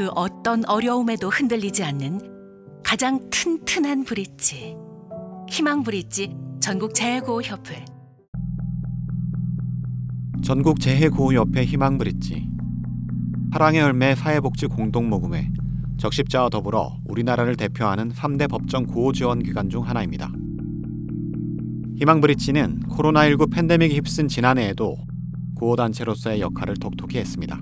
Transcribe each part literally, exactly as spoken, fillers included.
그 어떤 어려움에도 흔들리지 않는 가장 튼튼한 브릿지, 희망브릿지 전국재해구호협회. 전국재해구호협회 희망브릿지, 사랑의 열매 사회복지공동모금회, 적십자와 더불어 우리나라를 대표하는 삼 대 법정 구호지원기관 중 하나입니다. 희망브릿지는 코로나십구 팬데믹이 휩쓴 지난해에도 구호단체로서의 역할을 톡톡히 했습니다.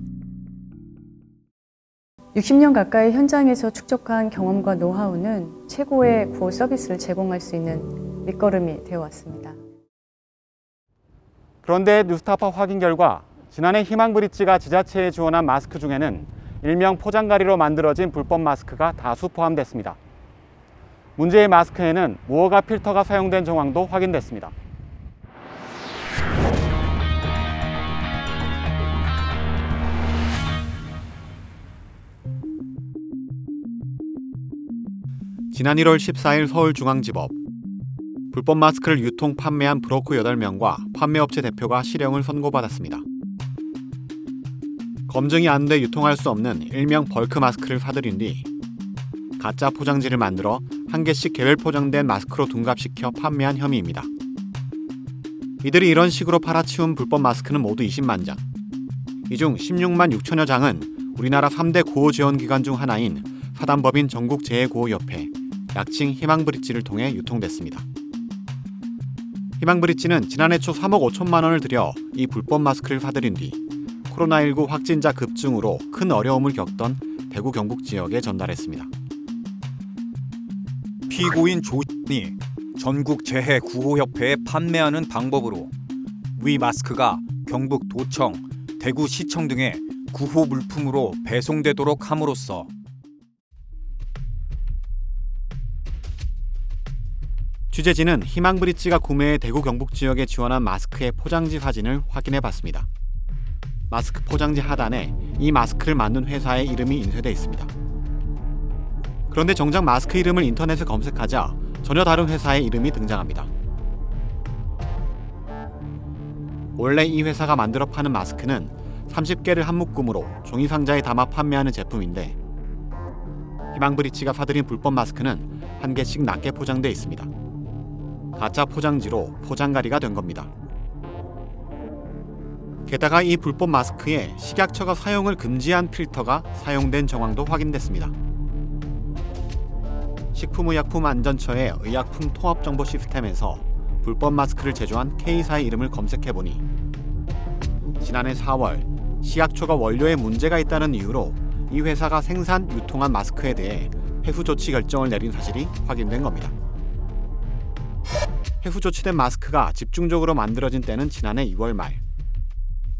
육십 년 가까이 현장에서 축적한 경험과 노하우는 최고의 구호 서비스를 제공할 수 있는 밑거름이 되어 왔습니다. 그런데 뉴스타파 확인 결과 지난해 희망브릿지가 지자체에 지원한 마스크 중에는 일명 포장가리로 만들어진 불법 마스크가 다수 포함됐습니다. 문제의 마스크에는 무허가 필터가 사용된 정황도 확인됐습니다. 지난 일월 십사일 서울중앙지법, 불법 마스크를 유통 판매한 브로커 여덟 명과 판매업체 대표가 실형을 선고받았습니다. 검증이 안 돼 유통할 수 없는 일명 벌크 마스크를 사들인 뒤 가짜 포장지를 만들어 한 개씩 개별 포장된 마스크로 둔갑시켜 판매한 혐의입니다. 이들이 이런 식으로 팔아치운 불법 마스크는 모두 이십만 장. 이 중 십육만 육천여 장은 우리나라 삼 대 구호 지원기관 중 하나인 사단법인 전국재해구호협회, 약칭 희망브릿지를 통해 유통됐습니다. 희망브릿지는 지난해 초 삼억 오천만 원을 들여 이 불법 마스크를 사들인 뒤 코로나십구 확진자 급증으로 큰 어려움을 겪던 대구 경북 지역에 전달했습니다. 피고인 조진이 전국재해구호협회에 판매하는 방법으로 위 마스크가 경북 도청, 대구 시청 등에 구호 물품으로 배송되도록 함으로써 취재진은 희망브릿지가 구매해 대구 경북 지역에 지원한 마스크의 포장지 사진을 확인해봤습니다. 마스크 포장지 하단에 이 마스크를 만든 회사의 이름이 인쇄돼 있습니다. 그런데 정작 마스크 이름을 인터넷에 검색하자 전혀 다른 회사의 이름이 등장합니다. 원래 이 회사가 만들어 파는 마스크는 삼십 개를 한 묶음으로 종이 상자에 담아 판매하는 제품인데 희망브릿지가 사들인 불법 마스크는 한 개씩 낱개 포장돼 있습니다. 가짜 포장지로 포장가리가 된 겁니다. 게다가 이 불법 마스크에 식약처가 사용을 금지한 필터가 사용된 정황도 확인됐습니다. 식품의약품안전처의 의약품 통합정보 시스템에서 불법 마스크를 제조한 K사의 이름을 검색해보니 지난해 사월 식약처가 원료에 문제가 있다는 이유로 이 회사가 생산, 유통한 마스크에 대해 회수 조치 결정을 내린 사실이 확인된 겁니다. 회수 조치된 마스크가 집중적으로 만들어진 때는 지난해 이월 말.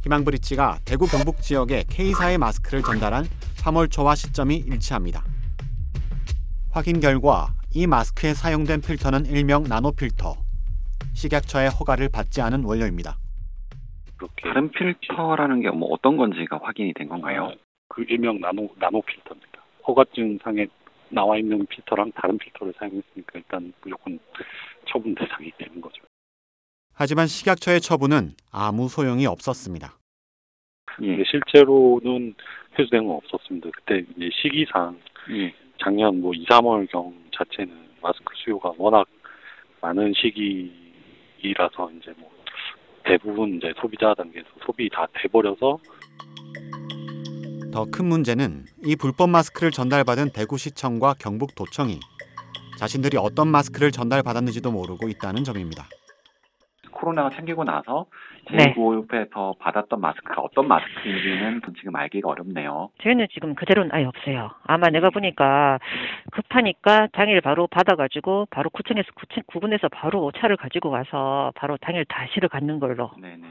희망브릿지가 대구 경북 지역에 K사의 마스크를 전달한 삼월 초와 시점이 일치합니다. 확인 결과 이 마스크에 사용된 필터는 일명 나노필터, 식약처의 허가를 받지 않은 원료입니다. 다른 필터라는 게 뭐 어떤 건지가 확인이 된 건가요? 그 일명 나노, 나노필터입니다. 허가증상에 나와 있는 필터랑 다른 필터를 사용했으니까 일단 무조건 처분 대상이 되는 거죠. 하지만 식약처의 처분은 아무 소용이 없었습니다. 예. 실제로는 회수된 건 없었습니다. 그때 이제 시기상 예. 작년 뭐 이, 삼월경 자체는 마스크 수요가 워낙 많은 시기라서 이제 뭐 대부분 이제 소비자 단계에서 소비 다 돼버려서. 더 큰 문제는 이 불법 마스크를 전달받은 대구시청과 경북도청이 자신들이 어떤 마스크를 전달받았는지도 모르고 있다는 점입니다. 코로나가 생기고 나서 재해구호협회에서 네. 받았던 마스크가 어떤 마스크인지는 지금 알기가 어렵네요. 저희는 지금 그대로는 아예 없어요. 아마 내가 보니까 급하니까 당일 바로 받아가지고 바로 구청에서 구청, 구분해서 바로 차를 가지고 와서 바로 당일 다시를 갖는 걸로. 네네.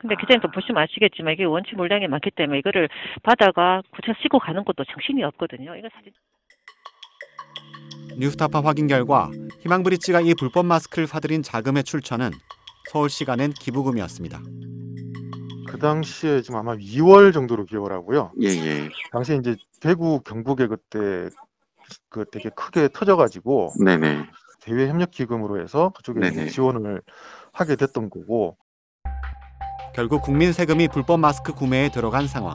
근데 기자님도 아. 보시면 아시겠지만 이게 원치 물량이 많기 때문에 이거를 받아가 구청 쓰고 가는 것도 정신이 없거든요. 이거 사실. 뉴스타파 확인 결과 희망브릿지가 이 불법 마스크를 사들인 자금의 출처는 서울시가 낸 기부금이었습니다. 그 당시에 지금 아마 이월 정도로 기억을 하고요. 예, 예. 당시에 이제 대구 경북에 그때 그 되게 크게 터져가지고 네네. 대외 협력 기금으로 해서 그쪽에 네네. 지원을 하게 됐던 거고. 결국 국민 세금이 불법 마스크 구매에 들어간 상황.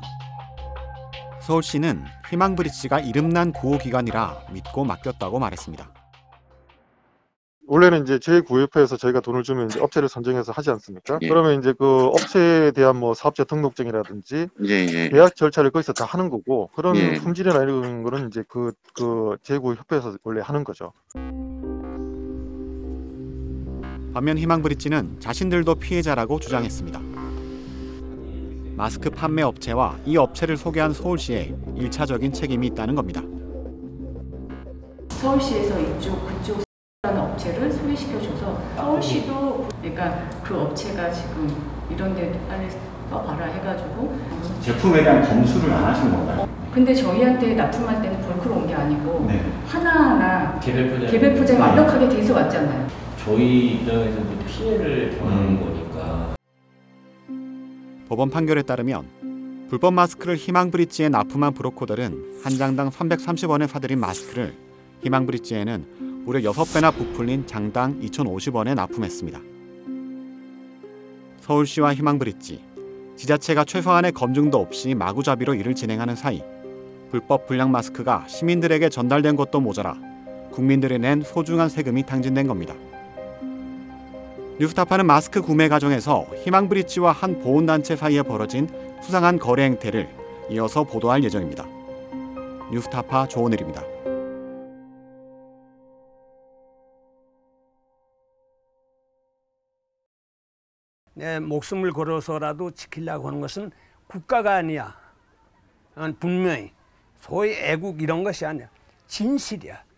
서울시는 희망브릿지가 이름난 구호기관이라 믿고 맡겼다고 말했습니다. 원래는 이제 재해구호협회에서 저희가 돈을 주면 이제 업체를 선정해서 하지 않습니까? 예. 그러면 이제 그 업체에 대한 뭐 사업자 등록증이라든지 예예. 계약 절차를 거기서 다 하는 거고, 그런 예. 품질이나 이런 거는 이제 그, 그 재해구호협회에서 원래 하는 거죠. 반면 희망브릿지는 자신들도 피해자라고 주장했습니다. 마스크 판매 업체와 이 업체를 소개한 서울시에 일차적인 책임이 있다는 겁니다. 서울시에서 이쪽 그쪽 라는 업체를 소개시켜줘서 서울시도 그러니까 그 업체가 지금 이런 데 안에 써봐라 해가지고 제품에 대한 검수를 안 하신 건가요? 근데 저희한테 납품할 때는 벌크로 온 게 아니고 네. 하나하나 개별 포장이 완벽하게 돼 있어 왔잖아요. 저희 입장에서 피해를 겪는 음. 거니까. 법원 판결에 따르면 불법 마스크를 희망브릿지에 납품한 브로커들은 한 장당 삼백삼십 원에 사들인 마스크를 희망브릿지에는 무려 여섯 배나 부풀린 장당 이천오십 원에 납품했습니다. 서울시와 희망브릿지, 지자체가 최소한의 검증도 없이 마구잡이로 일을 진행하는 사이 불법 불량 마스크가 시민들에게 전달된 것도 모자라 국민들이 낸 소중한 세금이 탕진된 겁니다. 뉴스타파는 마스크 구매 과정에서 희망브릿지와 한 보훈단체 사이에 벌어진 수상한 거래 행태를 이어서 보도할 예정입니다. 뉴스타파 조은일입니다. 내 목숨을 걸어서라도 지키려고 하는 것은 국가가 아니야. 분명히 소위 애국 이런 것이 아니야. 진실이야.